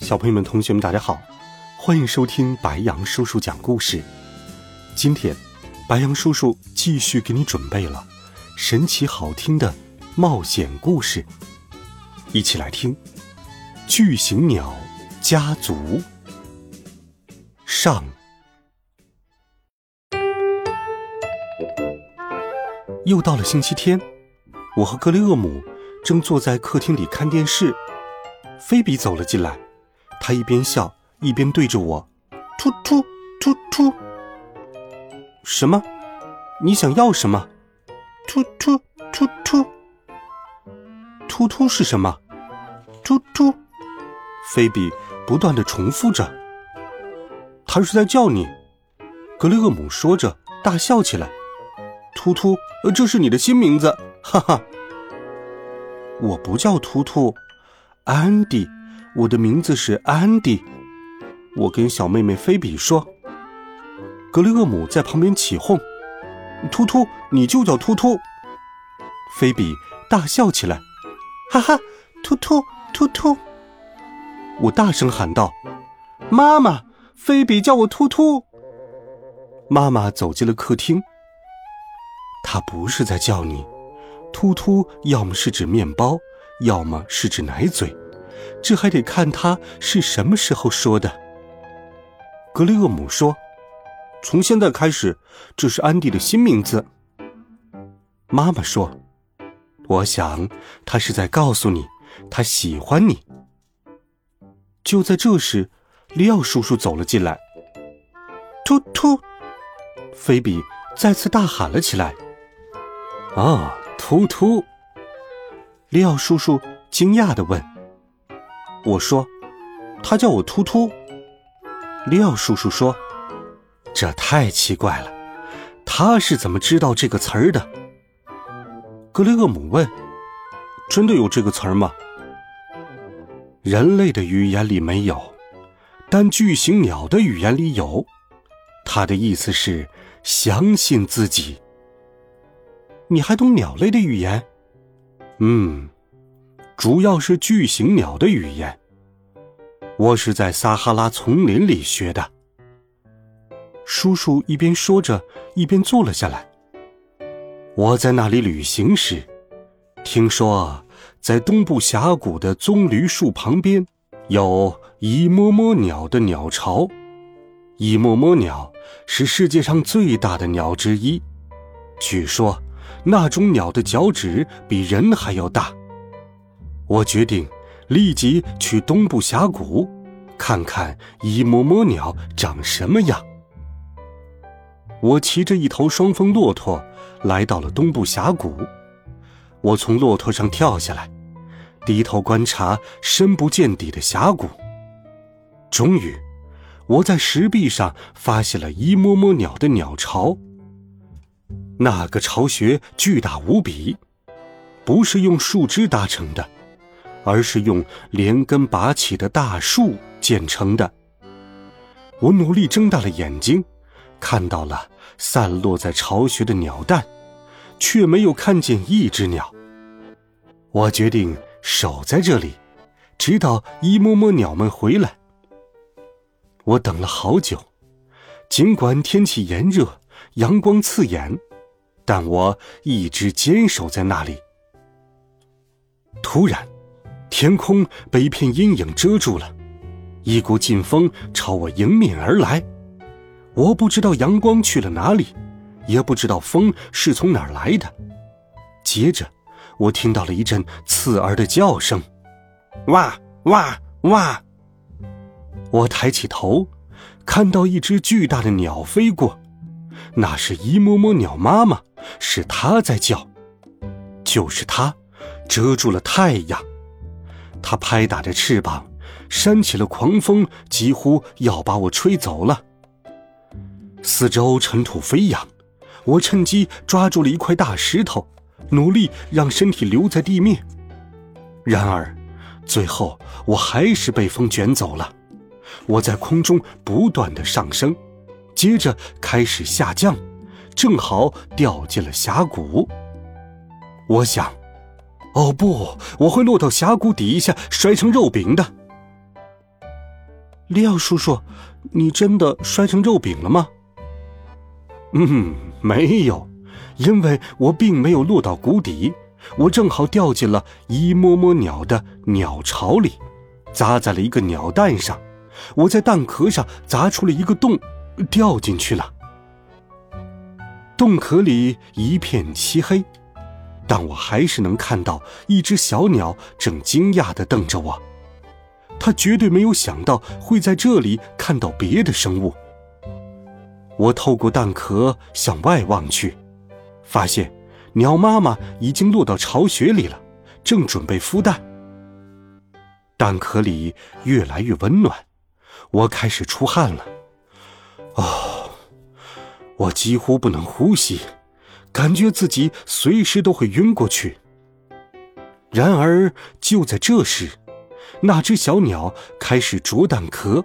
小朋友们同学们大家好，欢迎收听白羊叔叔讲故事。今天白羊叔叔继续给你准备了神奇好听的冒险故事，一起来听巨型鸟家族上。又到了星期天，我和格雷厄姆正坐在客厅里看电视，菲比走了进来，他一边笑一边对着我突突突突。什么？你想要什么？突突突突。突突是什么？突突。菲比不断地重复着。他是在叫你。格雷厄姆说着大笑起来。突突，这是你的新名字，哈哈。我不叫突突，安迪。我的名字是安迪，我跟小妹妹菲比说。格雷厄姆在旁边起哄，突突，你就叫突突。菲比大笑起来，哈哈，突突突突。我大声喊道，妈妈，菲比叫我突突。妈妈走进了客厅，她不是在叫你，突突要么是指面包，要么是指奶嘴，这还得看他是什么时候说的。格雷厄姆说，从现在开始，这是安迪的新名字。妈妈说，我想他是在告诉你他喜欢你。就在这时，利奥叔叔走了进来。突突，菲比再次大喊了起来。啊，突突。利奥叔叔惊讶地问，我说，他叫我突突。利奥叔叔说，这太奇怪了，他是怎么知道这个词儿的？格雷厄姆问，真的有这个词儿吗？人类的语言里没有，但巨型鸟的语言里有。它的意思是相信自己。你还懂鸟类的语言？主要是巨型鸟的语言，我是在撒哈拉丛林里学的。叔叔一边说着，一边坐了下来。我在那里旅行时，听说在东部峡谷的棕榈树旁边有一摸摸鸟的鸟巢。一摸摸鸟是世界上最大的鸟之一，据说那种鸟的脚趾比人还要大。我决定立即去东部峡谷看看一摸摸鸟长什么样。我骑着一头双峰骆驼来到了东部峡谷，我从骆驼上跳下来，低头观察深不见底的峡谷。终于我在石壁上发现了一摸摸鸟的鸟巢，那个巢穴巨大无比，不是用树枝搭成的，而是用连根拔起的大树建成的。我努力睁大了眼睛，看到了散落在巢穴的鸟蛋，却没有看见一只鸟。我决定守在这里，直到一摸摸鸟们回来。我等了好久，尽管天气炎热，阳光刺眼，但我一直坚守在那里。突然天空被一片阴影遮住了，一股劲风朝我迎面而来。我不知道阳光去了哪里，也不知道风是从哪儿来的。接着我听到了一阵刺耳的叫声，哇哇哇。我抬起头，看到一只巨大的鸟飞过，那是一摸摸鸟妈妈，是她在叫。就是她遮住了太阳，它拍打着翅膀扇起了狂风，几乎要把我吹走了。四周尘土飞扬，我趁机抓住了一块大石头，努力让身体留在地面。然而，最后我还是被风卷走了。我在空中不断的上升，接着开始下降，正好掉进了峡谷。我想，哦不，我会落到峡谷底下，摔成肉饼的。利奥叔叔，你真的摔成肉饼了吗？没有，因为我并没有落到谷底，我正好掉进了一摸摸鸟的鸟巢里，砸在了一个鸟蛋上。我在蛋壳上砸出了一个洞，掉进去了。洞壳里一片漆黑，但我还是能看到一只小鸟正惊讶地瞪着我。它绝对没有想到会在这里看到别的生物。我透过蛋壳向外望去，发现鸟妈妈已经落到巢穴里了，正准备孵蛋。蛋壳里越来越温暖，我开始出汗了。我几乎不能呼吸，感觉自己随时都会晕过去。然而就在这时，那只小鸟开始啄蛋壳，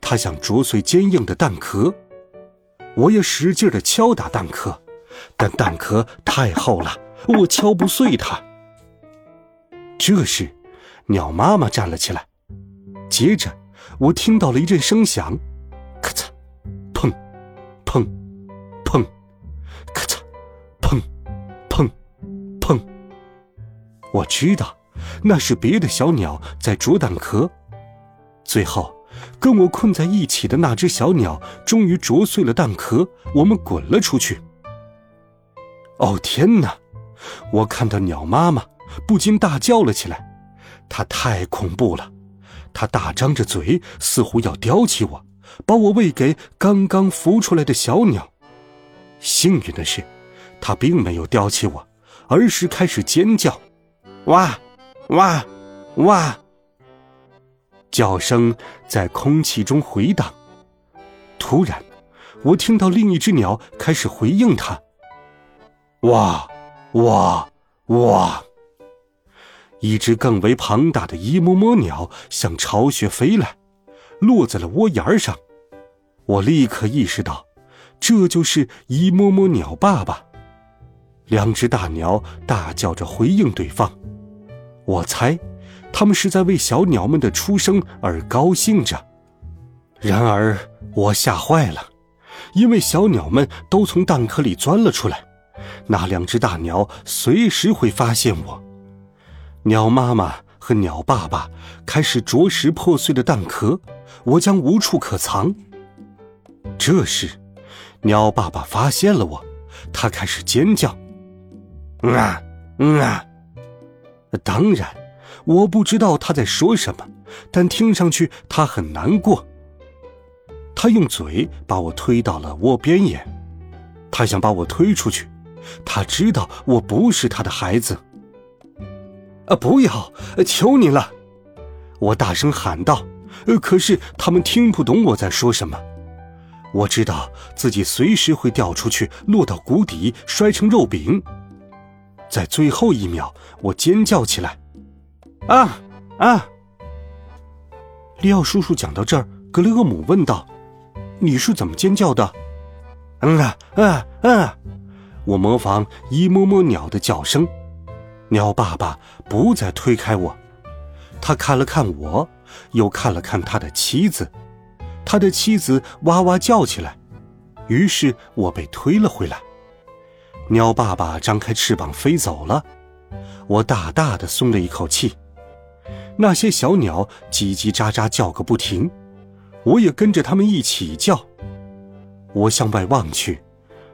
它想啄碎坚硬的蛋壳。我也使劲地敲打蛋壳，但蛋壳太厚了，我敲不碎它。这时鸟妈妈站了起来，接着我听到了一阵声响，咔嚓，砰，砰，砰，咔嚓，砰，砰，砰。我知道那是别的小鸟在啄蛋壳。最后跟我困在一起的那只小鸟终于啄碎了蛋壳，我们滚了出去。天哪，我看到鸟妈妈不禁大叫了起来，它太恐怖了，它大张着嘴，似乎要叼起我，把我喂给刚刚孵出来的小鸟。幸运的是，它并没有叼起我，而是开始尖叫，哇哇哇！叫声在空气中回荡。突然我听到另一只鸟开始回应它，哇哇哇！一只更为庞大的一摸摸鸟向巢穴飞来，落在了窝沿上。我立刻意识到，这就是一摸摸鸟爸爸。两只大鸟大叫着回应对方，我猜他们是在为小鸟们的出生而高兴着。然而我吓坏了，因为小鸟们都从蛋壳里钻了出来，那两只大鸟随时会发现我。鸟妈妈和鸟爸爸开始啄食破碎的蛋壳，我将无处可藏。这时鸟爸爸发现了我，他开始尖叫，当然我不知道他在说什么，但听上去他很难过。他用嘴把我推到了窝边沿，他想把我推出去，他知道我不是他的孩子。不要，求你了，我大声喊道，可是他们听不懂我在说什么。我知道自己随时会掉出去，落到谷底，摔成肉饼。在最后一秒，我尖叫起来，利奥叔叔讲到这儿，格雷厄姆问道，你是怎么尖叫的？我模仿一摸摸鸟的叫声。鸟爸爸不再推开我，他看了看我，又看了看他的妻子，他的妻子哇哇叫起来，于是我被推了回来。鸟爸爸张开翅膀飞走了，我大大的松了一口气。那些小鸟叽叽喳喳叫个不停，我也跟着他们一起叫。我向外望去，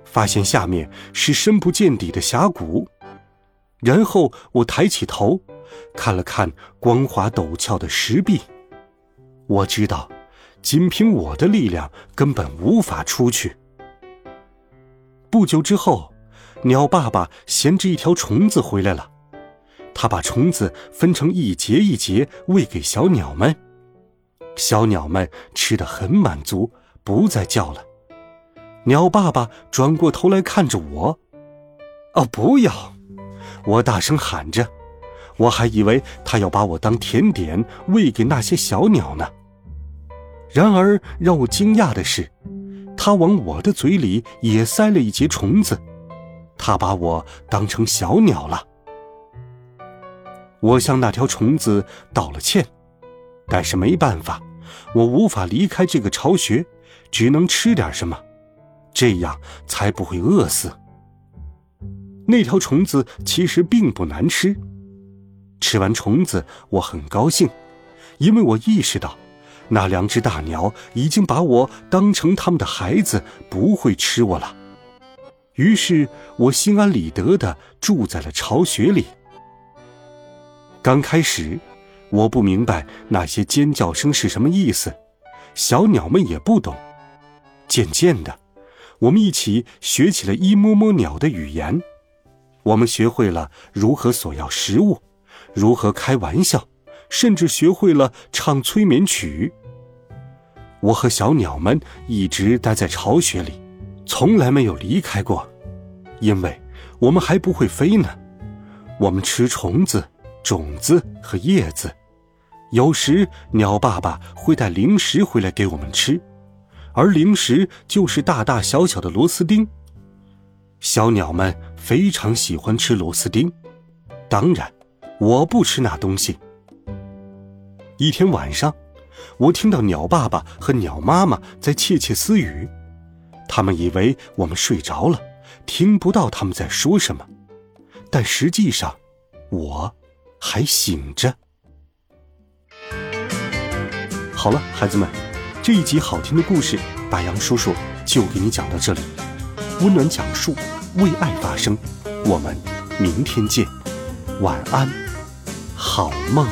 发现下面是深不见底的峡谷。然后我抬起头，看了看光滑陡峭的石壁。我知道，仅凭我的力量根本无法出去。不久之后，鸟爸爸衔着一条虫子回来了，他把虫子分成一节一节喂给小鸟们，小鸟们吃得很满足，不再叫了。鸟爸爸转过头来看着我，哦，不要！我大声喊着，我还以为他要把我当甜点喂给那些小鸟呢。然而让我惊讶的是，他往我的嘴里也塞了一截虫子，他把我当成小鸟了。我向那条虫子道了歉，但是没办法，我无法离开这个巢穴，只能吃点什么，这样才不会饿死。那条虫子其实并不难吃，吃完虫子我很高兴，因为我意识到那两只大鸟已经把我当成他们的孩子，不会吃我了。于是我心安理得地住在了巢穴里。刚开始我不明白那些尖叫声是什么意思，小鸟们也不懂。渐渐的，我们一起学起了一摸摸鸟的语言，我们学会了如何索要食物，如何开玩笑，甚至学会了唱催眠曲。我和小鸟们一直待在巢穴里，从来没有离开过，因为我们还不会飞呢。我们吃虫子、种子和叶子，有时鸟爸爸会带零食回来给我们吃，而零食就是大大小小的螺丝钉。小鸟们非常喜欢吃螺丝钉，当然我不吃那东西。一天晚上，我听到鸟爸爸和鸟妈妈在窃窃私语，他们以为我们睡着了，听不到他们在说什么，但实际上我还醒着。好了，孩子们，这一集好听的故事，白羊叔叔就给你讲到这里。温暖讲述，为爱发声，我们明天见，晚安，好梦。